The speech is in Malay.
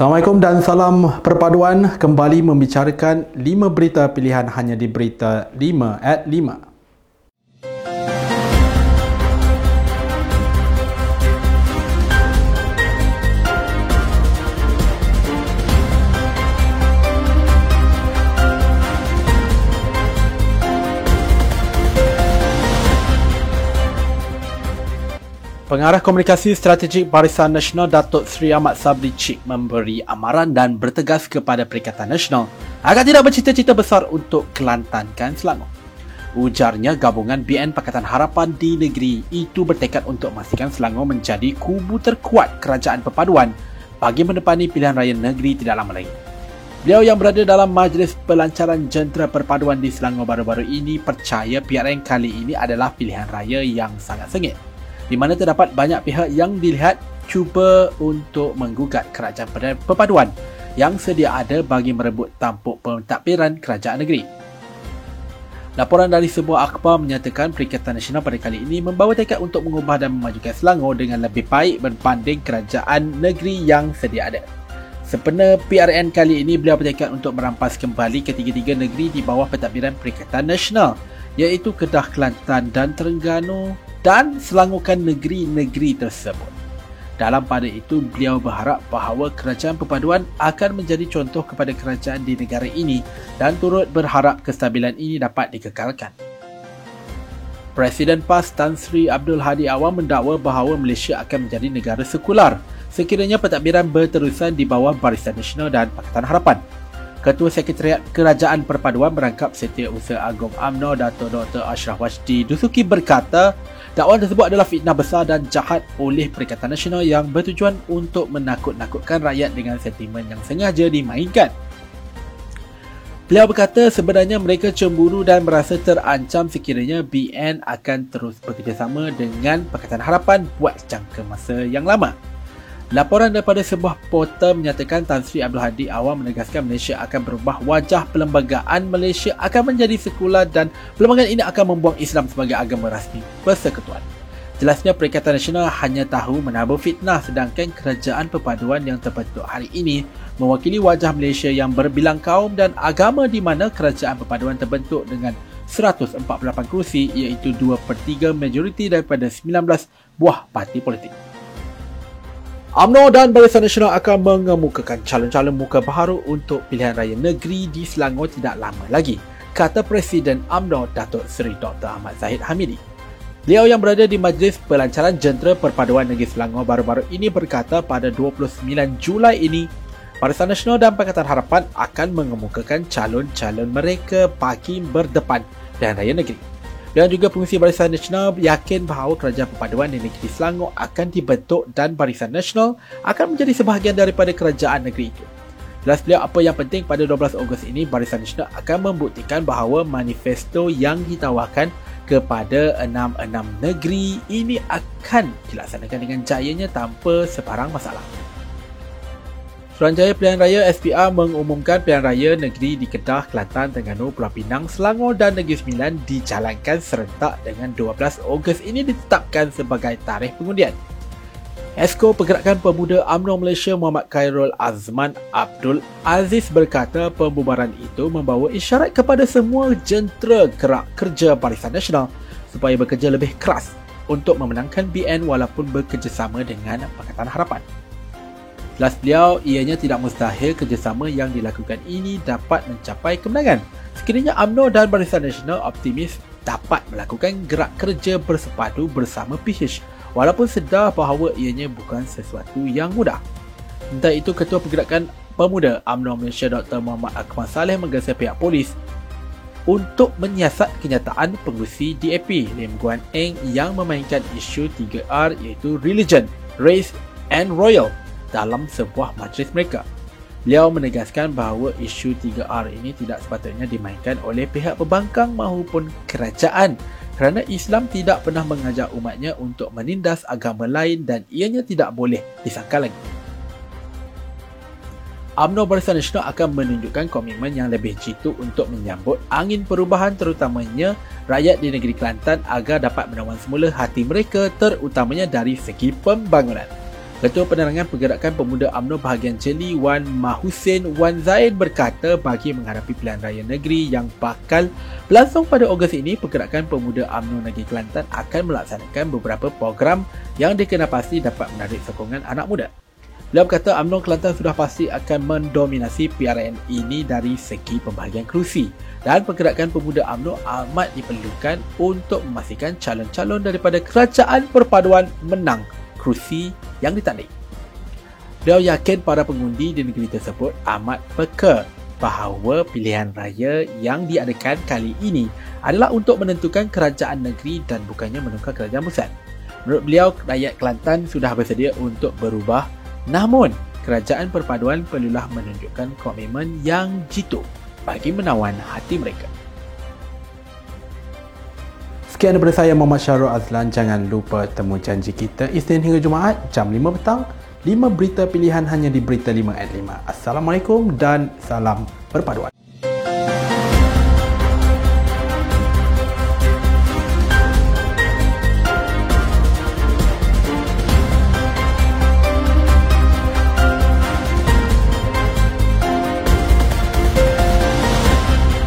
Assalamualaikum dan salam perpaduan, kembali membicarakan 5 berita pilihan hanya di Berita 5@5. Pengarah Komunikasi Strategik Barisan Nasional Datuk Sri Ahmad Sabri Chik memberi amaran dan bertegas kepada Perikatan Nasional agar tidak bercita-cita besar untuk kelantankan Selangor. Ujarnya, gabungan BN Pakatan Harapan di negeri itu bertekad untuk memastikan Selangor menjadi kubu terkuat kerajaan perpaduan bagi mendepani pilihan raya negeri tidak lama lagi. Beliau yang berada dalam majlis pelancaran jentera perpaduan di Selangor baru-baru ini percaya PRN kali ini adalah pilihan raya yang sangat sengit, di mana terdapat banyak pihak yang dilihat cuba untuk menggugat kerajaan perpaduan yang sedia ada bagi merebut tampuk pentadbiran kerajaan negeri. Laporan dari sebuah akhbar menyatakan Perikatan Nasional pada kali ini membawa tekad untuk mengubah dan memajukan Selangor dengan lebih baik berbanding kerajaan negeri yang sedia ada. Sempena PRN kali ini, beliau bertekad untuk merampas kembali ketiga-tiga negeri di bawah pentadbiran Perikatan Nasional, iaitu Kedah, Kelantan dan Terengganu, dan selangorkan negeri-negeri tersebut. Dalam pada itu, beliau berharap bahawa kerajaan perpaduan akan menjadi contoh kepada kerajaan di negara ini dan turut berharap kestabilan ini dapat dikekalkan. Presiden PAS Tan Sri Abdul Hadi Awang mendakwa bahawa Malaysia akan menjadi negara sekular sekiranya pentadbiran berterusan di bawah Barisan Nasional dan Pakatan Harapan. Ketua Sekretariat Kerajaan Perpaduan merangkap Setiausaha Agong UMNO Dato' Dr. Ashraf Wajdi Dusuki berkata, dakwaan tersebut adalah fitnah besar dan jahat oleh Perikatan Nasional yang bertujuan untuk menakut-nakutkan rakyat dengan sentimen yang sengaja dimainkan. Beliau berkata sebenarnya mereka cemburu dan merasa terancam sekiranya BN akan terus bekerjasama dengan Pakatan Harapan buat jangka masa yang lama. Laporan daripada sebuah portal menyatakan Tan Sri Abdul Hadi Awang menegaskan Malaysia akan berubah wajah, perlembagaan Malaysia akan menjadi sekular dan perlembagaan ini akan membuang Islam sebagai agama rasmi persekutuan. Jelasnya Perikatan Nasional hanya tahu menabur fitnah, sedangkan kerajaan perpaduan yang terbentuk hari ini mewakili wajah Malaysia yang berbilang kaum dan agama, di mana kerajaan perpaduan terbentuk dengan 148 kerusi, iaitu 2/3 majoriti daripada 19 buah parti politik. UMNO dan Barisan Nasional akan mengemukakan calon-calon muka baharu untuk pilihan raya negeri di Selangor tidak lama lagi, kata Presiden UMNO Datuk Seri Dr. Ahmad Zahid Hamidi. Beliau yang berada di Majlis Pelancaran Jentera Perpaduan Negeri Selangor baru-baru ini berkata pada 29 Julai ini, Barisan Nasional dan Pakatan Harapan akan mengemukakan calon-calon mereka bagi berdepan pilihan raya negeri. Dan juga pengurusi Barisan Nasional yakin bahawa kerajaan perpaduan di negeri Selangor akan dibentuk dan Barisan Nasional akan menjadi sebahagian daripada kerajaan negeri itu. Jelas beliau apa yang penting pada 12 Ogos ini, Barisan Nasional akan membuktikan bahawa manifesto yang ditawarkan kepada 66 negeri ini akan dilaksanakan dengan jayanya tanpa sebarang masalah. Suruhanjaya Pilihan Raya SPR mengumumkan pilihan raya negeri di Kedah, Kelantan, Terengganu, Pulau Pinang, Selangor dan Negeri Sembilan dijalankan serentak dengan 12 Ogos ini ditetapkan sebagai tarikh pengundian. Esko Pergerakan Pemuda UMNO Malaysia Muhammad Khairul Azman Abdul Aziz berkata pembubaran itu membawa isyarat kepada semua jentera gerak kerja Barisan Nasional supaya bekerja lebih keras untuk memenangkan BN walaupun bekerjasama dengan Pakatan Harapan. Jelas beliau, ianya tidak mustahil kerjasama yang dilakukan ini dapat mencapai kemenangan sekiranya UMNO dan Barisan Nasional optimis dapat melakukan gerak kerja bersepadu bersama PH walaupun sedar bahawa ianya bukan sesuatu yang mudah. Sementara itu, Ketua Pergerakan Pemuda UMNO Malaysia Dr. Muhammad Akmal Saleh menggesa pihak polis untuk menyiasat kenyataan pengurusi DAP Lim Guan Eng yang memainkan isu 3R iaitu religion, race and royal dalam sebuah majlis mereka. Beliau menegaskan bahawa isu 3R ini tidak sepatutnya dimainkan oleh pihak pembangkang maupun kerajaan kerana Islam tidak pernah mengajak umatnya untuk menindas agama lain dan ianya tidak boleh disangkal lagi. UMNO Barisan Nasional akan menunjukkan komitmen yang lebih jitu untuk menyambut angin perubahan terutamanya rakyat di negeri Kelantan agar dapat menawan semula hati mereka terutamanya dari segi pembangunan. Ketua Penerangan Pergerakan Pemuda UMNO bahagian Cheli, Wan Mah Hussein Wan Zaid berkata bagi menghadapi pilihan raya negeri yang bakal berlangsung pada Ogos ini, Pergerakan Pemuda UMNO Negeri Kelantan akan melaksanakan beberapa program yang dikenal pasti dapat menarik sokongan anak muda. Beliau berkata UMNO Kelantan sudah pasti akan mendominasi PRN ini dari segi pembahagian kerusi dan Pergerakan Pemuda UMNO amat diperlukan untuk memastikan calon-calon daripada Kerajaan Perpaduan menang kerusi yang ditanding. Beliau yakin para pengundi di negeri tersebut amat peka bahawa pilihan raya yang diadakan kali ini adalah untuk menentukan kerajaan negeri dan bukannya menukar kerajaan besar. Menurut beliau, rakyat Kelantan sudah bersedia untuk berubah, namun Kerajaan Perpaduan perlulah menunjukkan komitmen yang jitu bagi menawan hati mereka. Sekian daripada saya, Muhammad Syarul Azlan. Jangan lupa temu janji kita Isnin hingga Jumaat jam 5 petang. 5 berita pilihan hanya di Berita 5 at 5. Assalamualaikum dan salam perpaduan.